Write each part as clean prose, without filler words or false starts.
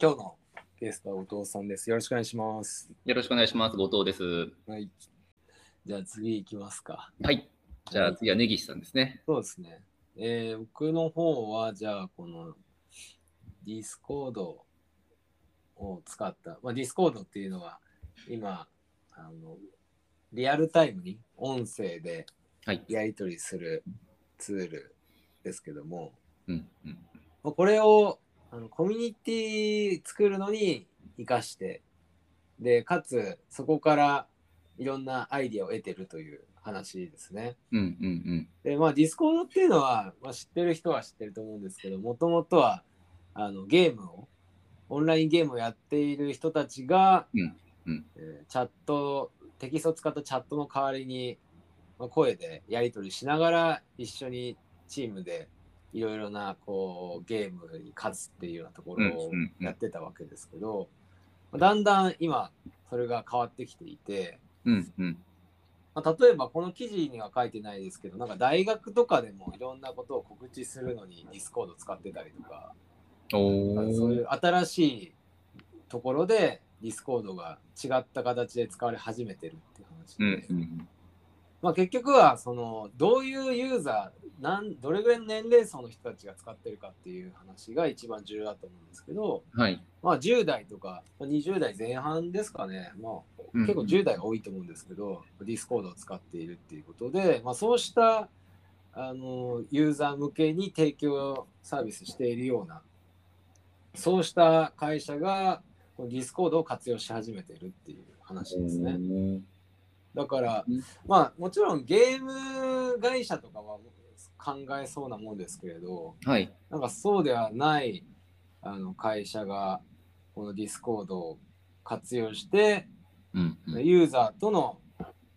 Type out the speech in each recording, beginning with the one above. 今日のゲストは後藤さんです。よろしくお願いします。よろしくお願いします。後藤です。はい。じゃあ次行きますか。はい。じゃあ次は根岸さんですね。そうですね。僕の方はじゃあこの Discord を使った、Discord っていうのは今リアルタイムに音声でやり取りするツールですけども、これをコミュニティ作るのに生かして、で、かつそこからいろんなアイディアを得てるという話ですね。で、ディスコードっていうのは、知ってる人は知ってると思うんですけど、もともとはゲームを、オンラインゲームをやっている人たちが、チャット、テキストを使ったチャットの代わりに、声でやり取りしながら一緒にチームでいろいろなこうゲームに勝つっていうようなところをやってたわけですけど、だんだん今それが変わってきていて、例えばこの記事には書いてないですけど、なんか大学とかでもいろんなことを告知するのに Discord 使ってたりとか、そういう新しいところで Discord が違った形で使われ始めてるっていう話で、結局はそのどういうユーザーどれぐらいの年齢層の人たちが使ってるかっていう話が一番重要だと思うんですけど、10代とか20代前半ですかね、結構10代が多いと思うんですけど、Discord を使っているっていうことで、そうしたユーザー向けに提供サービスしているような、そうした会社が Discord を活用し始めてるっていう話ですね。だから、もちろんゲーム会社とかは考えそうなもんですけれど、なんかそうではない会社がこの Discord を活用して、ユーザーとの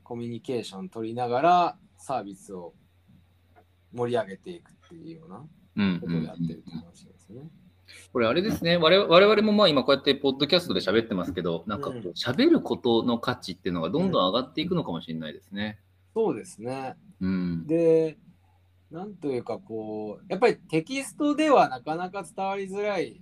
コミュニケーション取りながらサービスを盛り上げていくっていうようなことをやってるって話ですね。これあれですね、我々も今こうやってポッドキャストで喋ってますけど、なんかこう喋ることの価値っていうのがどんどん上がっていくのかもしれないですね。そうですね。で、なんというかこうやっぱりテキストではなかなか伝わりづらい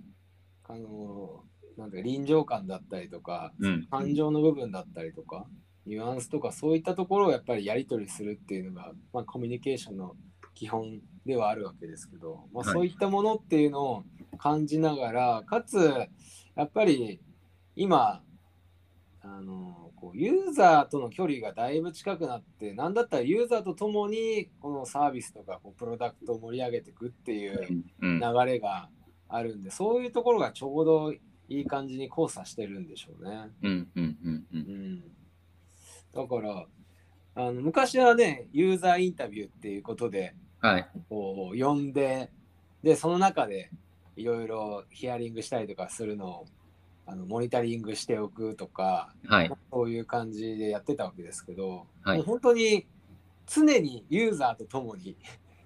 なんか臨場感だったりとか、感情の部分だったりとか、ニュアンスとかそういったところをやっぱりやり取りするっていうのが、コミュニケーションの基本ではあるわけですけど、そういったものっていうのを感じながら、かつやっぱり今こうユーザーとの距離がだいぶ近くなって、何だったらユーザーと共にこのサービスとかプロダクトを盛り上げていくっていう流れがあるんで、そういうところがちょうどいい感じに交差してるんでしょうね。だから昔はね、ユーザーインタビューっていうことで、こう呼んで、でその中でいろいろヒアリングしたりとかするのをモニタリングしておくとか、そういう感じでやってたわけですけど、もう本当に常にユーザーと共に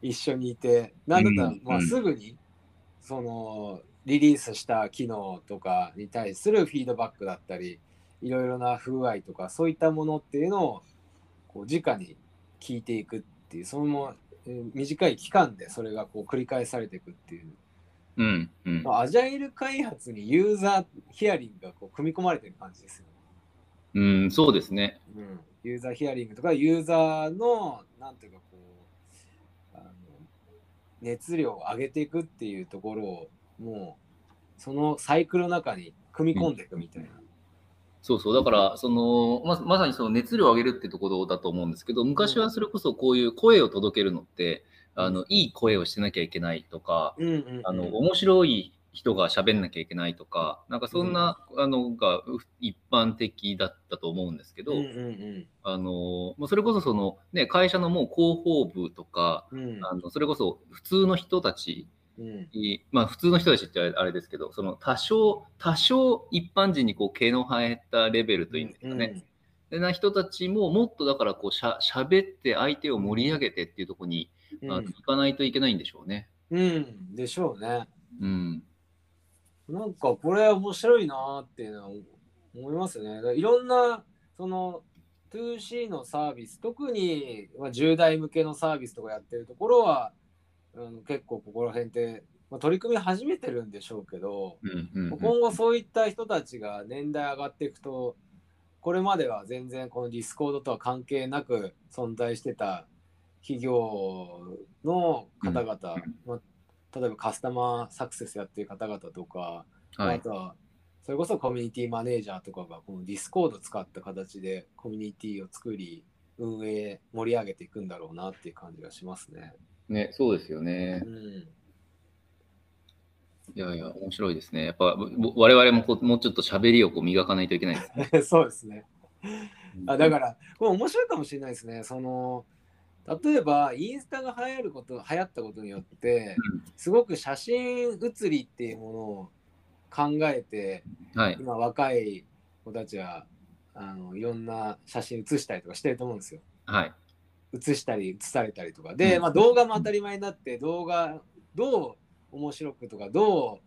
一緒にいて、なんだったらすぐにそのリリースした機能とかに対するフィードバックだったり、いろいろな不具合とかそういったものっていうのを直に聞いていくっていう、その短い期間でそれが繰り返されていくっていう、アジャイル開発にユーザーヒアリングが組み込まれてる感じですよね。そうですね。ユーザーヒアリングとか、ユーザーのなんていうかこう熱量を上げていくっていうところを、もうそのサイクルの中に組み込んでいくみたいな。そうそう、だからそのまさにその熱量を上げるってところだと思うんですけど、昔はそれこそこういう声を届けるのって、いい声をしてなきゃいけないとか、面白い人が喋んなきゃいけないとか、なんかそんなが一般的だったと思うんですけど、それこそそのね、会社のもう広報部とか、それこそ普通の人たち、普通の人たちってあれですけど、その多少一般人に毛の生えたレベルというんですかね。な人たちももっとだから喋って相手を盛り上げてっていうところに行かないといけないんでしょうね。でしょうね。なんかこれ面白いなっていうのは思いますね。いろんなその 2C のサービス、特に10代向けのサービスとかやってるところは、結構ここら辺って取り組み始めてるんでしょうけど、うんうんうん、今後そういった人たちが年代上がっていくと、これまでは全然このディスコードとは関係なく存在してた企業の方々、まあ、例えばカスタマーサクセスやってる方々とか、はい、あとはそれこそコミュニティマネージャーとかがこのディスコード使った形でコミュニティを作り運営盛り上げていくんだろうなっていう感じがしますね。ね、そうですよね。うん、いやいや面白いですね。やっぱ我々ももうちょっと喋りをこう磨かないといけないですね。そうですね。あ、だからこれ面白いかもしれないですね。その例えばインスタが流行ったことによって、うん、すごく写真写りっていうものを考えて、はい、今若い子たちはいろんな写真写したりとかしてると思うんですよ。はい。写したり写されたりとかで、まあ、動画も当たり前になって動画どう面白くとかど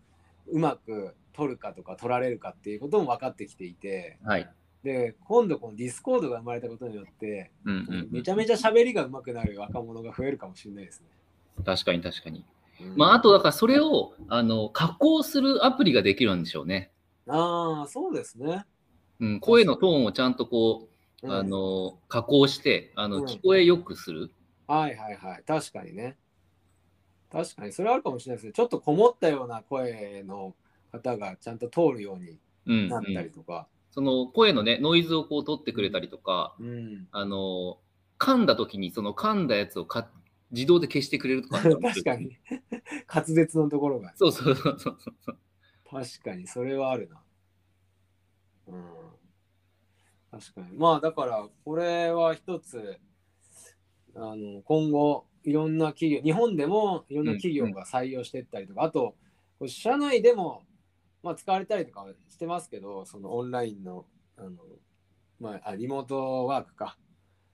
ううまく撮るかとか撮られるかっていうことも分かってきていて、はい、で今度このディスコードが生まれたことによって、うんうんうん、めちゃめちゃ喋りが上手くなる若者が増えるかもしれないですね。確かに確かに、まあ、あとだからそれを加工するアプリができるんでしょうね。ああ、そうですね、うん、声のトーンをちゃんとこう加工して聞こえよくする、うん、はいはいはい、確かにね、確かにそれはあるかもしれないですね。ちょっとこもったような声の方がちゃんと通るようになったりとか、うんうん、その声のねノイズをこう取ってくれたりとか、うん、噛んだ時にその噛んだやつを自動で消してくれるとか確かに滑舌のところが、そうそうそうそうそう確かにそれはあるな。うん、確かに。まあだからこれは一つ今後いろんな企業、日本でもいろんな企業が採用していったりとか、うんうん、あと社内でも、まあ、使われたりとかしてますけど、そのオンラインの、まあ、リモートワークか、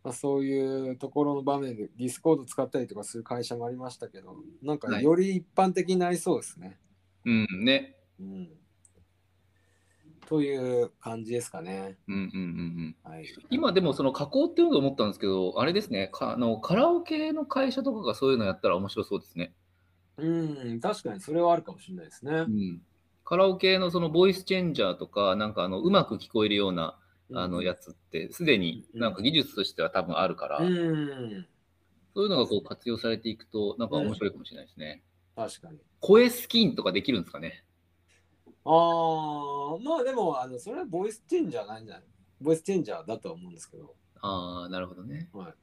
まあ、そういうところの場面でディスコード使ったりとかする会社もありましたけど、なんかより一般的になりそうですね。うんね、うんという感じですかね。うんうんうん、はい、今でもその加工っていうのを思ったんですけど、あれですね、カラオケの会社とかがそういうのやったら面白そうですね。うん、確かにそれはあるかもしれないですね。うん、カラオケのそのボイスチェンジャーとか、なんかうまく聞こえるようなやつってすでになんか技術としては多分あるから、うんうん、そういうのがこう活用されていくとなんか面白いかもしれないですね。うん、確かに。声スキンとかできるんですかね。ああ、まあでもそれはボイスチェンジャーなんじゃない？ボイスチェンジャーだと思うんですけど。ああ、なるほどね。はい。